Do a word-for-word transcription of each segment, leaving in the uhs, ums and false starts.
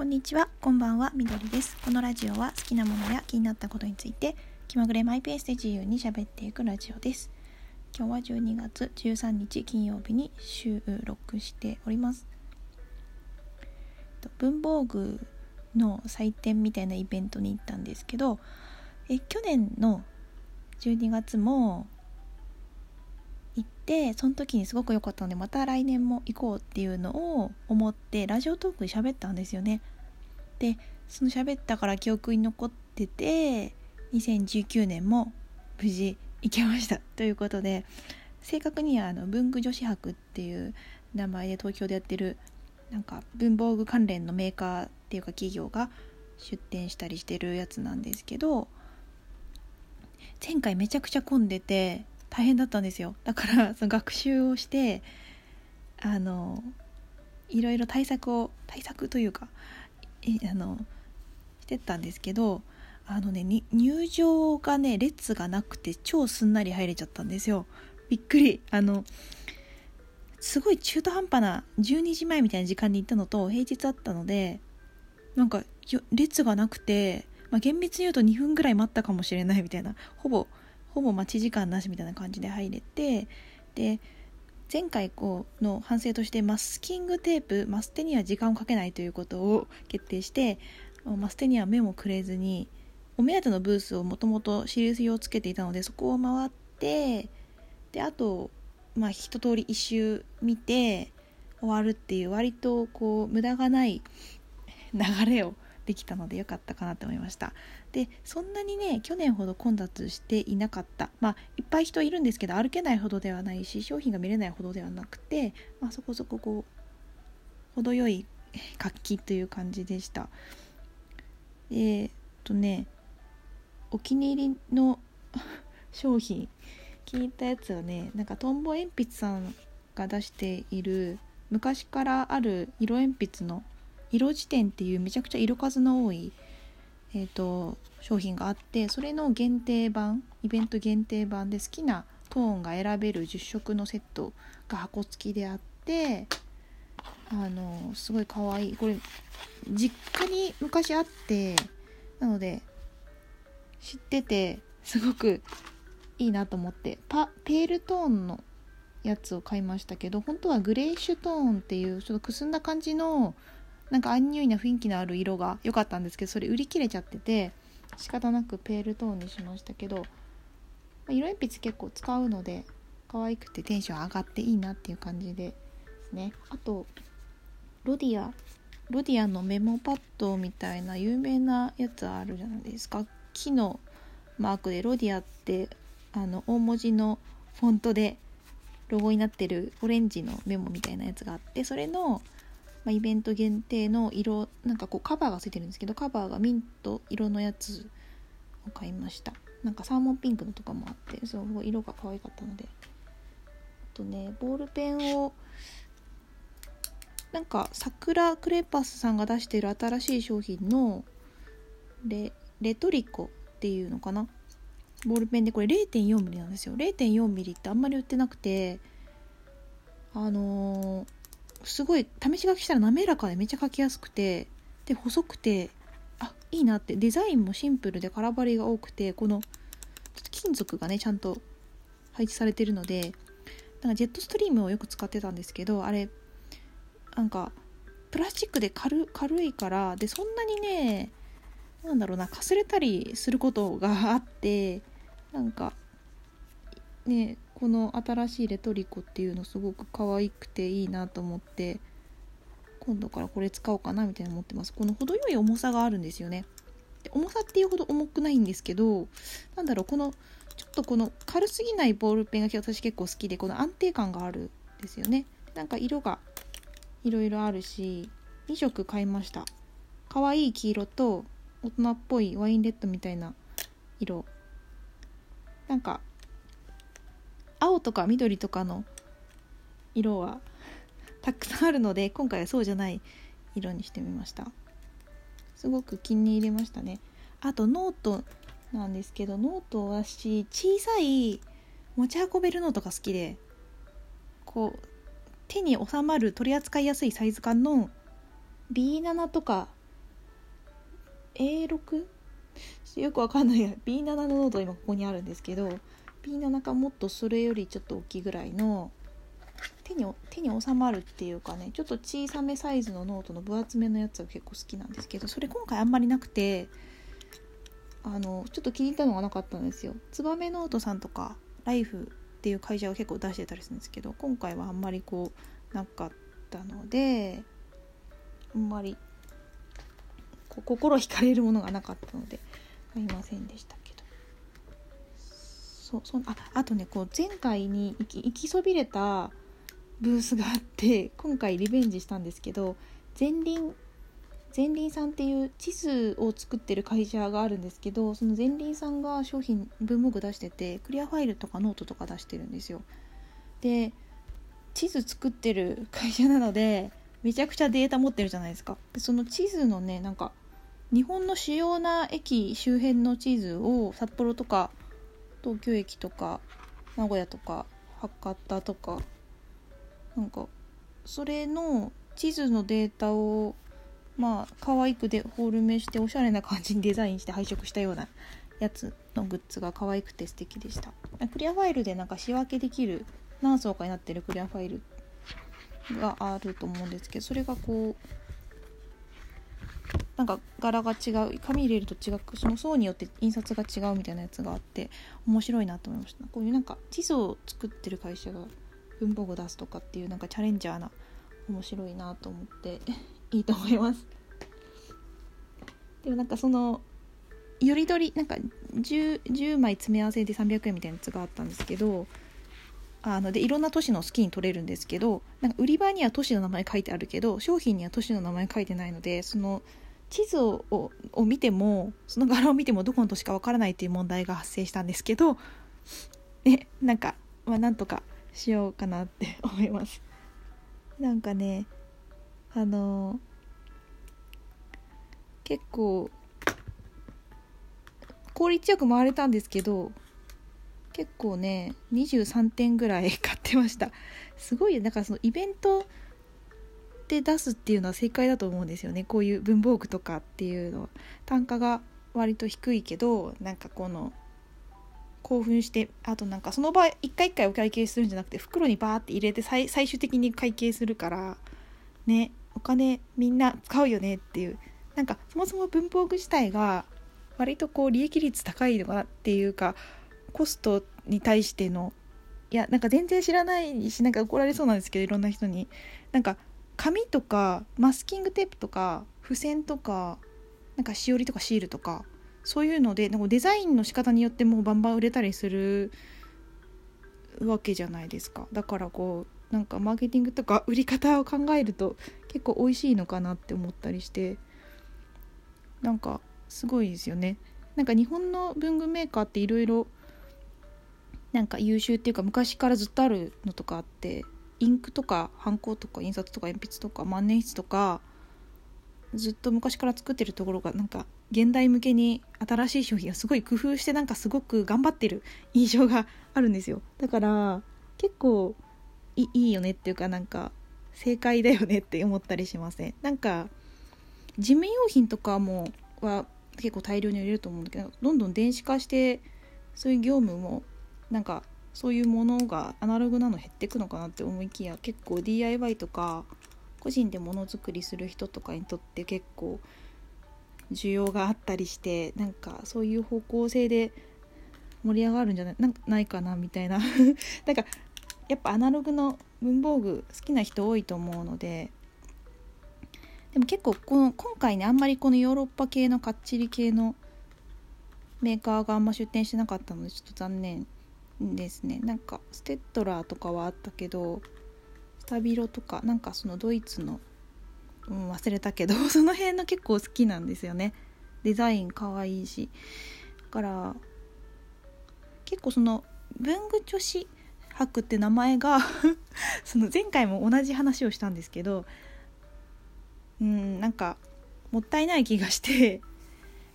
こんにちは、こんばんは、みどりです。このラジオは好きなものや気になったことについて気まぐれマイペースで自由に喋っていくラジオです。今日はじゅうにがつじゅうさんにち金曜日に収録しております。文房具の祭典みたいなイベントに行ったんですけど、え去年のじゅうにがつも行って、その時にすごく良かったので、また来年も行こうっていうのを思ってラジオトークで喋ったんですよね。で、その喋ったから記憶に残ってて、にせんじゅうきゅうねんも無事行けましたということで、正確にはあの文具女子博っていう名前で東京でやってる、なんか文房具関連のメーカーっていうか企業が出展したりしてるやつなんですけど、前回めちゃくちゃ混んでて大変だったんですよ。だからその学習をして、あのいろいろ対策を対策というかあのしてったんですけど、あのねに入場がね列がなくて超すんなり入れちゃったんですよ。びっくり。あのすごい中途半端なじゅうにじまえみたいな時間に行ったのと平日だったので、なんか列がなくて、まあ、厳密に言うとにふんぐらい待ったかもしれないみたいな、ほぼほぼ待ち時間なしみたいな感じで入れて、で前回こうの反省としてマスキングテープ、マステには時間をかけないということを決定して、マステには目もくれずにお目当てのブースをもともと印をつけていたので、そこを回って、であとまあ一通り一周見て終わるっていう、割とこう無駄がない流れをできたので良かったかなと思いました。でそんなにね去年ほど混雑していなかった。まあいっぱい人いるんですけど歩けないほどではないし、商品が見れないほどではなくて、まあ、そこそここう程よい活気という感じでした。えー、っとねお気に入りの商品、気に入ったやつはね、なんかトンボ鉛筆さんが出している昔からある色鉛筆の色辞典っていうめちゃくちゃ色数の多い、えー、と商品があって、それの限定版、イベント限定版で好きなトーンが選べるじゅっしょくのセットが箱付きであって、あのすごいかわいい。これ実家に昔あって、なので知っててすごくいいなと思って、パペールトーンのやつを買いましたけど、本当はグレーシュトーンっていうちょっとくすんだ感じのなんかアンニュイな雰囲気のある色が良かったんですけど、それ売り切れちゃってて仕方なくペールトーンにしましたけど、色鉛筆結構使うので可愛くてテンション上がっていいなっていう感じですね。あとロディアロディアのメモパッドみたいな有名なやつあるじゃないですか。木のマークでロディアってあの大文字のフォントでロゴになってるオレンジのメモみたいなやつがあって、それのまあ、イベント限定の色、なんかこうカバーがついてるんですけど、カバーがミント色のやつを買いました。なんかサーモンピンクのとかもあって、そう色が可愛かったので。あとねボールペンをなんか桜クレパスさんが出している新しい商品の レ, レトリコっていうのかな、ボールペンで、これ れいてんよんミリ なんですよ。 れいてんよんミリ ってあんまり売ってなくて、あのーすごい試し書きしたら滑らかでめっちゃ書きやすくて、で細くて、あいいなって。デザインもシンプルで空張りが多くて、このちょっと金属がねちゃんと配置されてるので、なんかジェットストリームをよく使ってたんですけど、あれなんかプラスチックで 軽, 軽いからで、そんなにねなんだろうな、かすれたりすることがあって、なんかねこの新しいレトリコっていうのすごく可愛くていいなと思って、今度からこれ使おうかなみたいな思ってます。この程よい重さがあるんですよね。で重さっていうほど重くないんですけど、なんだろう、このちょっとこの軽すぎないボールペンが私結構好きで、この安定感があるんですよね。なんか色がいろいろあるし、にしょく買いました。可愛い黄色と大人っぽいワインレッドみたいな色、なんか青とか緑とかの色はたくさんあるので、今回はそうじゃない色にしてみました。すごく気に入れましたね。あとノートなんですけど、ノートは私小さい持ち運べるノートが好きで、こう手に収まる取り扱いやすいサイズ感の ビーなな とかエーろく よくわかんないや ビーなな のノート今ここにあるんですけど、 ビーなな かもっとそれよりちょっと大きいぐらいの手に、手に収まるっていうかね、ちょっと小さめサイズのノートの分厚めのやつが結構好きなんですけど、それ今回あんまりなくて、あのちょっと気に入ったのがなかったんですよ。ツバメノートさんとかライフっていう会社が結構出してたりするんですけど、今回はあんまりこうなかったので、あんまりこう心惹かれるものがなかったので買いませんでしたけど、そうそう あ, あとねこう前回に行き、行きそびれたブースがあって、今回リベンジしたんですけど、前輪前輪さんっていう地図を作ってる会社があるんですけど、その前輪さんが商品文房具出してて、クリアファイルとかノートとか出してるんですよ。で地図作ってる会社なのでめちゃくちゃデータ持ってるじゃないですか。でその地図のね、なんか日本の主要な駅周辺の地図を札幌とか東京駅とか名古屋とか博多とか、なんかそれの地図のデータをまあ可愛くでフォルメしておしゃれな感じにデザインして配色したようなやつのグッズが可愛くて素敵でした。クリアファイルでなんか仕分けできる何層かになってるクリアファイルがあると思うんですけど、それがこうなんか柄が違う、紙入れると違く、その層によって印刷が違うみたいなやつがあって面白いなと思いました。こういうなんか地図を作ってる会社が文房具出すとかっていう、なんかチャレンジャーな、面白いなと思っていいと思います。でもなんかそのよりどりなんか 10, じゅうまい詰め合わせでさんびゃくえんみたいなやつがあったんですけど、あのでいろんな都市の好きに取れるんですけど、なんか売り場には都市の名前書いてあるけど商品には都市の名前書いてないので、その地図 を, を, を見てもその柄を見てもどこの都市かわからないっていう問題が発生したんですけど、でなんか、まあ、なんとかしようかなって思います。なんかね、あのー、結構効率よく回れたんですけど、結構ねにじゅうさんてんぐらい買ってました。すごい、だからそのイベントで出すっていうのは正解だと思うんですよね。こういう文房具とかっていうの単価が割と低いけど、なんかこの興奮して、あとなんかその場合一回一回お会計するんじゃなくて袋にバーって入れて 最, 最終的に会計するからね、お金みんな使うよねっていう、なんかそもそも文房具自体が割とこう利益率高いのかなっていうか、コストに対しての、いやなんか全然知らないし、なんか怒られそうなんですけど、いろんな人になんか紙とかマスキングテープとか付箋とかなんかしおりとかシールとかそういうので、なんかデザインの仕方によってもうバンバン売れたりするわけじゃないですか。だからこうなんかマーケティングとか売り方を考えると結構美味しいのかなって思ったりして、なんかすごいですよね。なんか日本の文具メーカーっていろいろなんか優秀っていうか昔からずっとあるのとかあって、インクとかハンコとか印刷とか鉛筆とか万年筆とかずっと昔から作ってるところが、なんか現代向けに新しい商品をすごい工夫して、なんかすごく頑張ってる印象があるんですよ。だから結構 い, いいよねっていうか、なんか正解だよねって思ったりしません？なんか事務用品とかもは結構大量に入れると思うんだけど、どんどん電子化してそういう業務もなんかそういうものがアナログなの減っていくのかなって思いきや、結構 ディーアイワイ とか個人でものづくりする人とかにとって結構需要があったりして、なんかそういう方向性で盛り上がるんじゃな い, なんかないかなみたいななんかやっぱアナログの文房具好きな人多いと思うので、でも結構この今回ねあんまりこのヨーロッパ系のかっちり系のメーカーがあんま出展してなかったのでちょっと残念ですね。なんかステッドラーとかはあったけど、スタビロとかなんかそのドイツの、うん、忘れたけどその辺の結構好きなんですよね。デザイン可愛いし、だから結構その文具女子博って名前がその前回も同じ話をしたんですけど、うんなんかもったいない気がして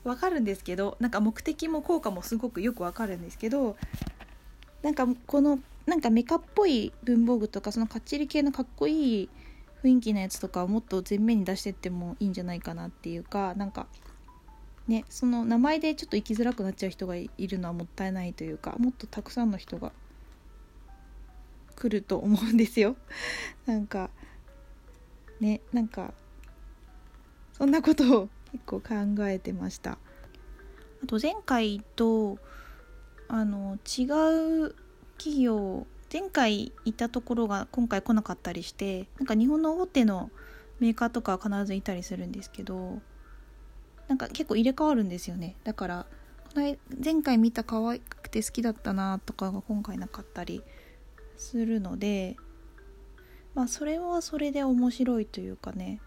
わかるんですけど、なんか目的も効果もすごくよくわかるんですけど、なんかこのなんかメカっぽい文房具とかそのかっちり系のかっこいい雰囲気のやつとかをもっと前面に出してってもいいんじゃないかなっていうか、なんかね、その名前でちょっと生きづらくなっちゃう人がいるのはもったいないというか、もっとたくさんの人が来ると思うんですよなんかね、なんかそんなことを結構考えてました。あと前回とあの違う企業、前回行ったところが今回来なかったりして、なんか日本の大手のメーカーとかは必ずいたりするんですけど、なんか結構入れ替わるんですよね。だから前回見た可愛くて好きだったなとかが今回なかったりするので、まあそれはそれで面白いというかね。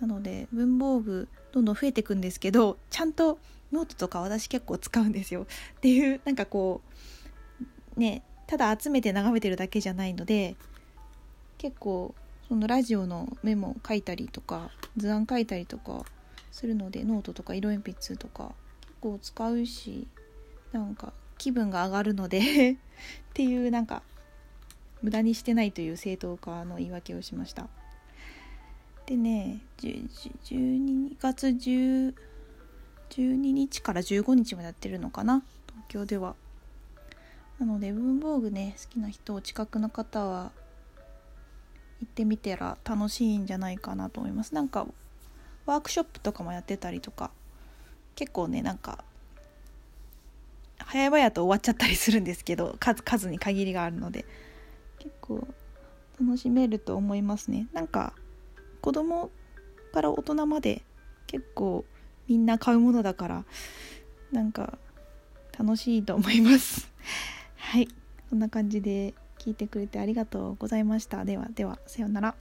なので文房具どんどん増えていくんですけど、ちゃんとノートとか私結構使うんですよっていう、なんかこうね、ただ集めて眺めてるだけじゃないので、結構そのラジオのメモ書いたりとか図案書いたりとかするので、ノートとか色鉛筆とか結構使うし、なんか気分が上がるのでっていう、なんか無駄にしてないという正当化の言い訳をしました。でね、じゅうにがつじゅう じゅうににちからじゅうごにちまでやってるのかな、東京では。なので文房具ね、好きな人、近くの方は行ってみたら楽しいんじゃないかなと思います。なんかワークショップとかもやってたりとか、結構ね、なんか早々と終わっちゃったりするんですけど、 数, 数に限りがあるので結構楽しめると思いますね。なんか子供から大人まで結構みんな買うものだから、なんか楽しいと思いますはい、そんな感じで聞いてくれてありがとうございました。ではでは、さようなら。